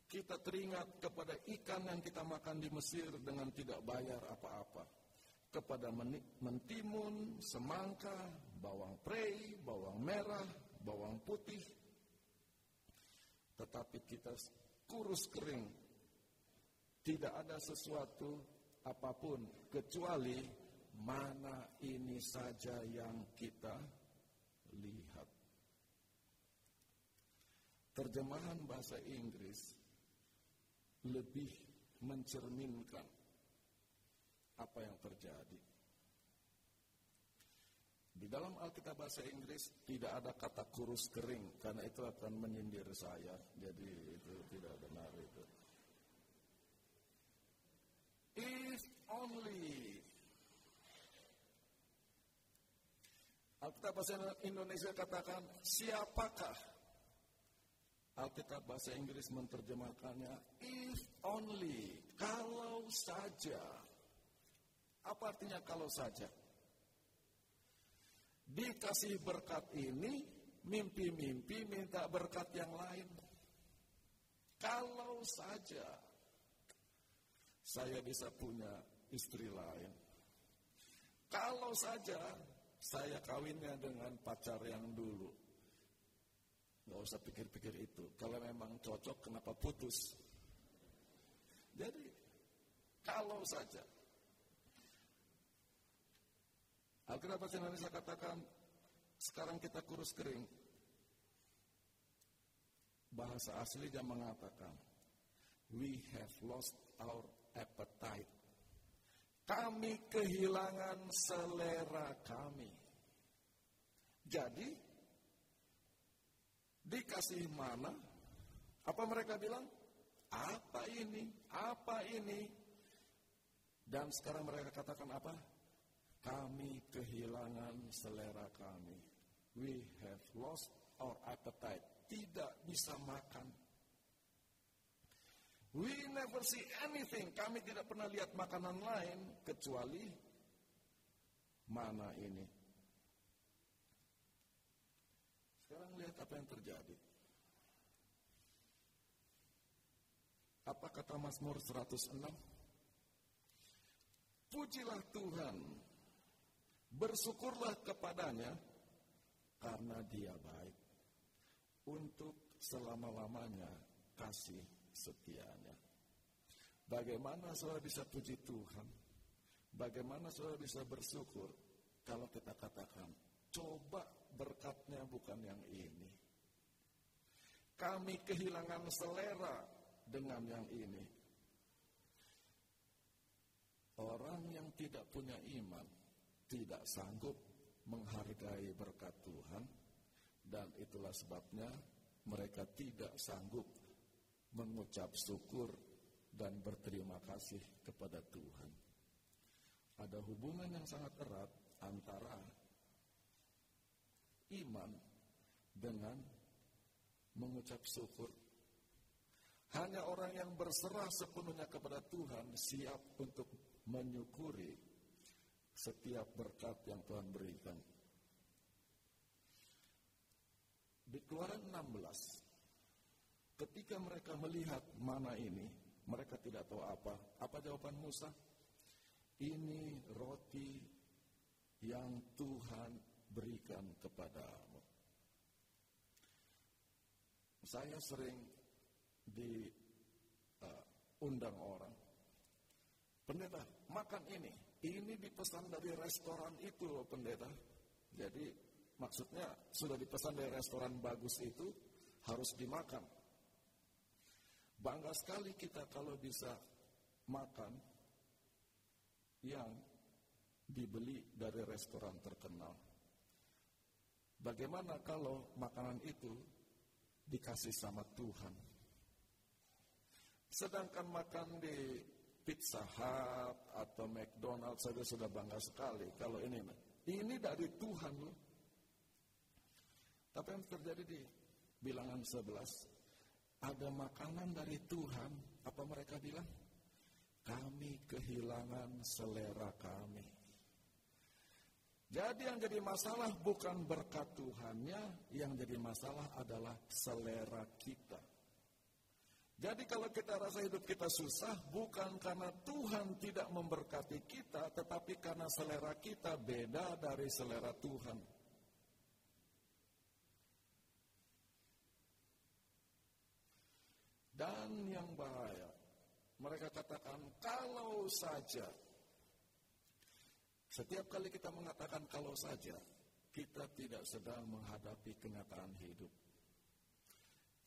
Kita teringat kepada ikan yang kita makan di Mesir dengan tidak bayar apa-apa. Kepada mentimun, semangka, bawang prei, bawang merah, bawang putih. Tetapi kita kurus kering. Tidak ada sesuatu apapun kecuali mana ini saja yang kita lihat. Terjemahan bahasa Inggris lebih mencerminkan apa yang terjadi. Di dalam Alkitab bahasa Inggris tidak ada kata kurus kering, karena itu akan menyindir saya, jadi itu tidak benar itu. If only. Alkitab bahasa Indonesia katakan siapakah? Alkitab bahasa Inggris menerjemahkannya if only, kalau saja. Apa artinya kalau saja? Dikasih berkat ini, mimpi-mimpi minta berkat yang lain. Kalau saja saya bisa punya istri lain. Kalau saja saya kawinnya dengan pacar yang dulu. Nggak usah pikir-pikir itu. Kalau memang cocok, kenapa putus? Jadi, kalau saja. Alkitab bahasa Indonesia katakan, sekarang kita kurus kering. Bahasa aslinya mengatakan, we have lost our appetite. Kami kehilangan selera kami. Jadi, dikasih mana? Apa mereka bilang? Apa ini? Apa ini? Dan sekarang mereka katakan apa? Kami kehilangan selera kami. We have lost our appetite. Tidak bisa makan. We never see anything. Kami tidak pernah lihat makanan lain kecuali mana ini. Sekarang lihat apa yang terjadi. Apa kata Mazmur seratus enam? Pujilah Tuhan, bersyukurlah kepadanya, karena Dia baik, untuk selama-lamanya kasih setianya. Bagaimana saudara bisa puji Tuhan? Bagaimana saudara bisa bersyukur? Kalau kita katakan, coba berkatnya bukan yang ini. Kami kehilangan selera dengan yang ini. Orang yang tidak punya iman tidak sanggup menghargai berkat Tuhan, Dan itulah sebabnya mereka tidak sanggup mengucap syukur dan berterima kasih kepada Tuhan. Ada hubungan yang sangat erat antara iman dengan mengucap syukur. Hanya orang yang berserah sepenuhnya kepada Tuhan siap untuk menyukuri setiap berkat yang Tuhan berikan. Di Keluaran enam belas, ketika mereka melihat mana ini, mereka tidak tahu apa. Apa jawaban Musa? Ini roti yang Tuhan berikan kepadamu. Saya sering diundang uh, orang. Pendeta, makan ini. Ini dipesan dari restoran itu loh, pendeta. Jadi maksudnya sudah dipesan dari restoran bagus itu harus dimakan. Bangga sekali kita kalau bisa makan yang dibeli dari restoran terkenal. Bagaimana kalau makanan itu dikasih sama Tuhan? Sedangkan makan di Pizza Hut atau McDonald's saja sudah bangga sekali kalau ini. Ini dari Tuhan loh. Apa yang terjadi di Bilangan sebelas? Ada makanan dari Tuhan. Apa mereka bilang? Kami kehilangan selera kami. Jadi yang jadi masalah bukan berkat Tuhannya, yang jadi masalah adalah selera kita. Jadi kalau kita rasa hidup kita susah, bukan karena Tuhan tidak memberkati kita, tetapi karena selera kita beda dari selera Tuhan. Dan yang bahaya, mereka katakan kalau saja. Setiap kali kita mengatakan kalau saja, kita tidak sedang menghadapi kenyataan hidup.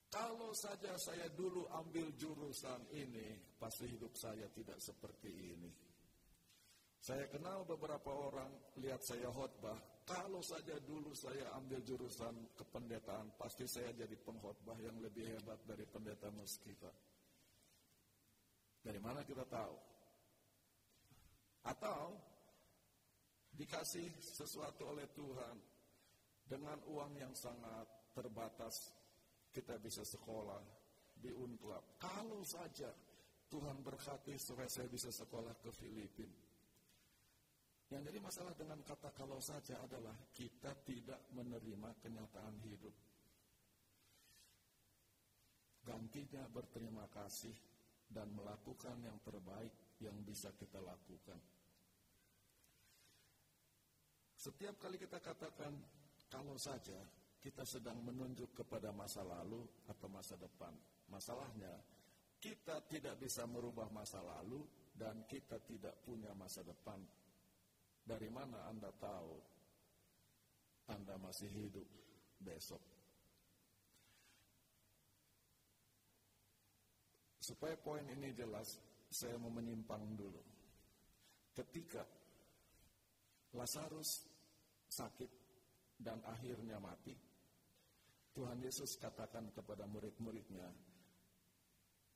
Kalau saja saya dulu ambil jurusan ini, pasti hidup saya tidak seperti ini. Saya kenal beberapa orang, lihat saya khotbah, kalau saja dulu saya ambil jurusan kependetaan, pasti saya jadi pengkhotbah yang lebih hebat dari pendeta Muskita. Dari mana kita tahu? Atau dikasih sesuatu oleh Tuhan dengan uang yang sangat terbatas, kita bisa sekolah di Unclub. Kalau saja Tuhan berkati supaya saya bisa sekolah ke Filipina. Yang jadi masalah dengan kata kalau saja adalah kita tidak menerima kenyataan hidup. Gantinya berterima kasih dan melakukan yang terbaik yang bisa kita lakukan. Setiap kali kita katakan kalau saja, kita sedang menunjuk kepada masa lalu atau masa depan. Masalahnya, kita tidak bisa merubah masa lalu dan kita tidak punya masa depan. Dari mana Anda tahu Anda masih hidup besok? Supaya poin ini jelas, saya mau menyimpang dulu. Ketika Lazarus sakit dan akhirnya mati, Tuhan Yesus katakan kepada murid-muridnya,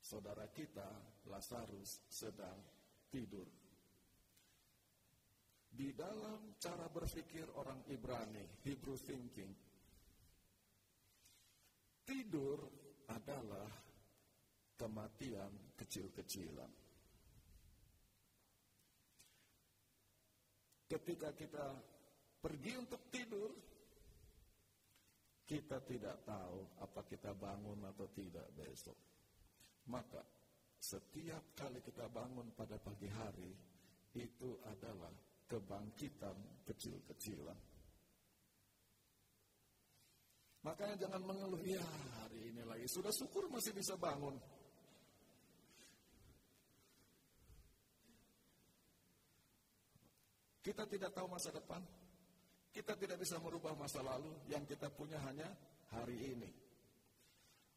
saudara kita Lazarus sedang tidur. Di dalam cara berpikir orang Ibrani, Hebrew thinking, tidur adalah kematian kecil-kecilan. Ketika kita pergi untuk tidur, kita tidak tahu apa kita bangun atau tidak besok. Maka setiap kali kita bangun pada pagi hari, itu adalah kebangkitan kecil-kecilan. Makanya jangan mengeluh, ya hari ini lagi, sudah syukur masih bisa bangun. Kita tidak tahu masa depan, kita tidak bisa merubah masa lalu, yang kita punya hanya hari ini.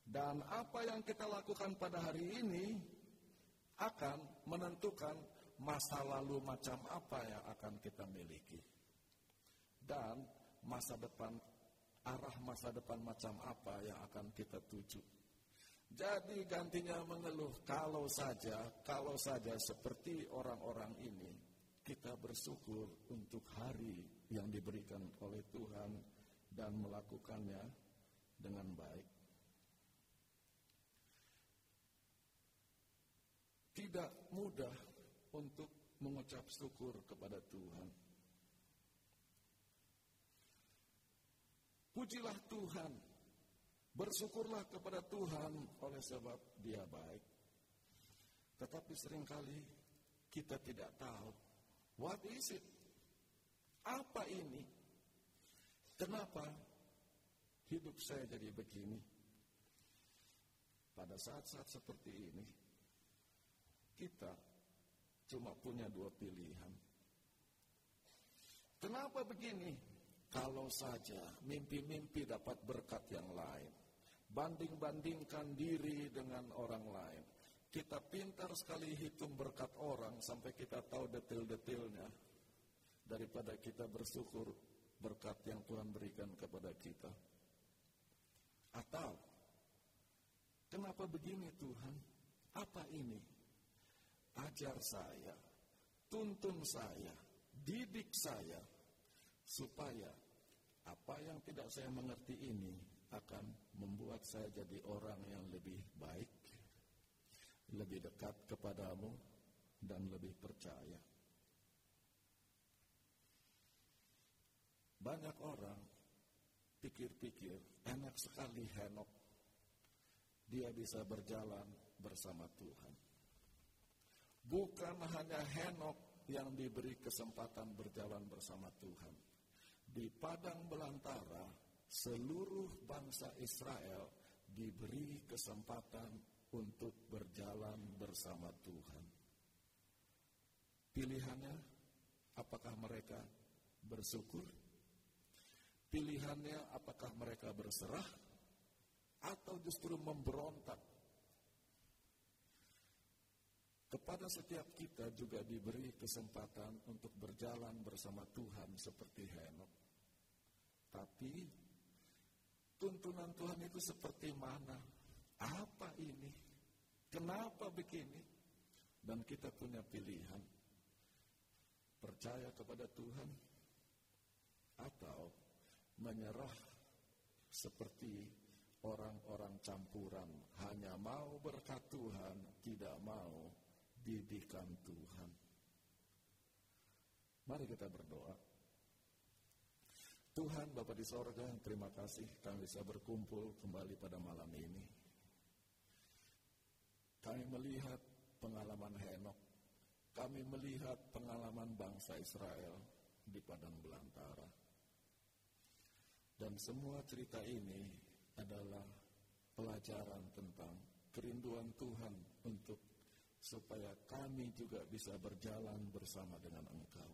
Dan apa yang kita lakukan pada hari ini akan menentukan masa lalu macam apa yang akan kita miliki. Dan masa depan arah masa depan macam apa yang akan kita tuju. Jadi gantinya mengeluh, kalau saja, kalau saja seperti orang-orang ini, kita bersyukur untuk hari yang diberikan oleh Tuhan dan melakukannya dengan baik. Tidak mudah untuk mengucap syukur kepada Tuhan. Pujilah Tuhan, bersyukurlah kepada Tuhan oleh sebab Dia baik. Tetapi seringkali kita tidak tahu, what is it? Apa ini? Kenapa hidup saya jadi begini? Pada saat-saat seperti ini, kita cuma punya dua pilihan. Kenapa begini? Kalau saja mimpi-mimpi dapat berkat yang lain. Banding-bandingkan diri dengan orang lain. Kita pintar sekali hitung berkat orang sampai kita tahu detail-detailnya. Daripada kita bersyukur berkat yang Tuhan berikan kepada kita. Atau, kenapa begini Tuhan? Apa ini? Ajar saya, tuntun saya, didik saya, supaya apa yang tidak saya mengerti ini akan membuat saya jadi orang yang lebih baik, lebih dekat kepadamu, dan lebih percaya. Banyak orang pikir-pikir, enak sekali Henokh, dia bisa berjalan bersama Tuhan. Bukan hanya Henokh yang diberi kesempatan berjalan bersama Tuhan. Di padang belantara, seluruh bangsa Israel diberi kesempatan untuk berjalan bersama Tuhan. Pilihannya, apakah mereka bersyukur? Pilihannya, apakah mereka berserah? Atau justru memberontak? Kepada setiap kita juga diberi kesempatan untuk berjalan bersama Tuhan seperti Henokh. Tapi, tuntunan Tuhan itu seperti mana? Apa ini? Kenapa begini? Dan kita punya pilihan. Percaya kepada Tuhan atau menyerah seperti orang-orang campuran. Hanya mau berkat Tuhan, tidak mau didikan Tuhan. Mari kita berdoa. Tuhan Bapa di sorga, terima kasih kami bisa berkumpul kembali pada malam ini. Kami melihat pengalaman Henokh. Kami melihat pengalaman bangsa Israel di padang belantara. Dan semua cerita ini adalah pelajaran tentang kerinduan Tuhan untuk supaya kami juga bisa berjalan bersama dengan Engkau.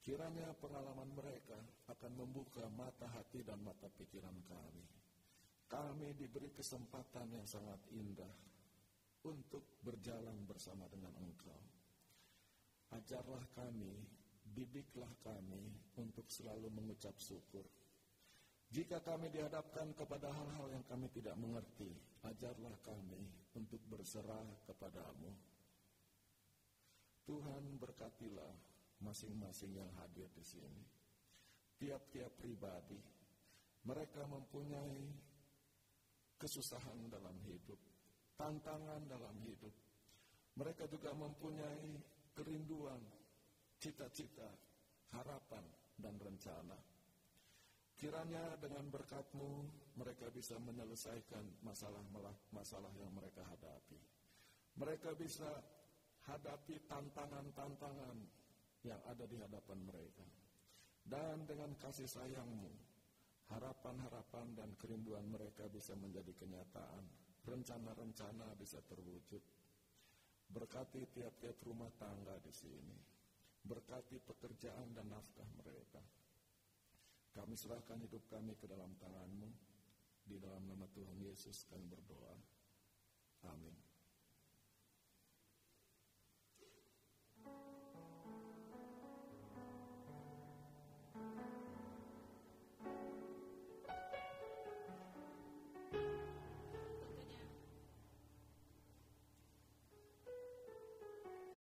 Kiranya pengalaman mereka akan membuka mata hati dan mata pikiran kami. Kami diberi kesempatan yang sangat indah untuk berjalan bersama dengan Engkau. Ajarlah kami, didiklah kami untuk selalu mengucap syukur. Jika kami dihadapkan kepada hal-hal yang kami tidak mengerti, ajarlah kami untuk berserah kepadamu. Tuhan berkatilah masing-masing yang hadir di sini. Tiap-tiap pribadi, mereka mempunyai kesusahan dalam hidup, tantangan dalam hidup. Mereka juga mempunyai kerinduan, cita-cita, harapan, dan rencana. Kiranya dengan berkat-Mu mereka bisa menyelesaikan masalah-masalah yang mereka hadapi. Mereka bisa hadapi tantangan-tantangan yang ada di hadapan mereka. Dan dengan kasih sayang-Mu, harapan-harapan dan kerinduan mereka bisa menjadi kenyataan. Rencana-rencana bisa terwujud. Berkati tiap-tiap rumah tangga di sini. Berkati pekerjaan dan nafkah mereka. Kami serahkan hidup kami ke dalam tangan-Mu. Di dalam nama Tuhan Yesus kami berdoa. Amin.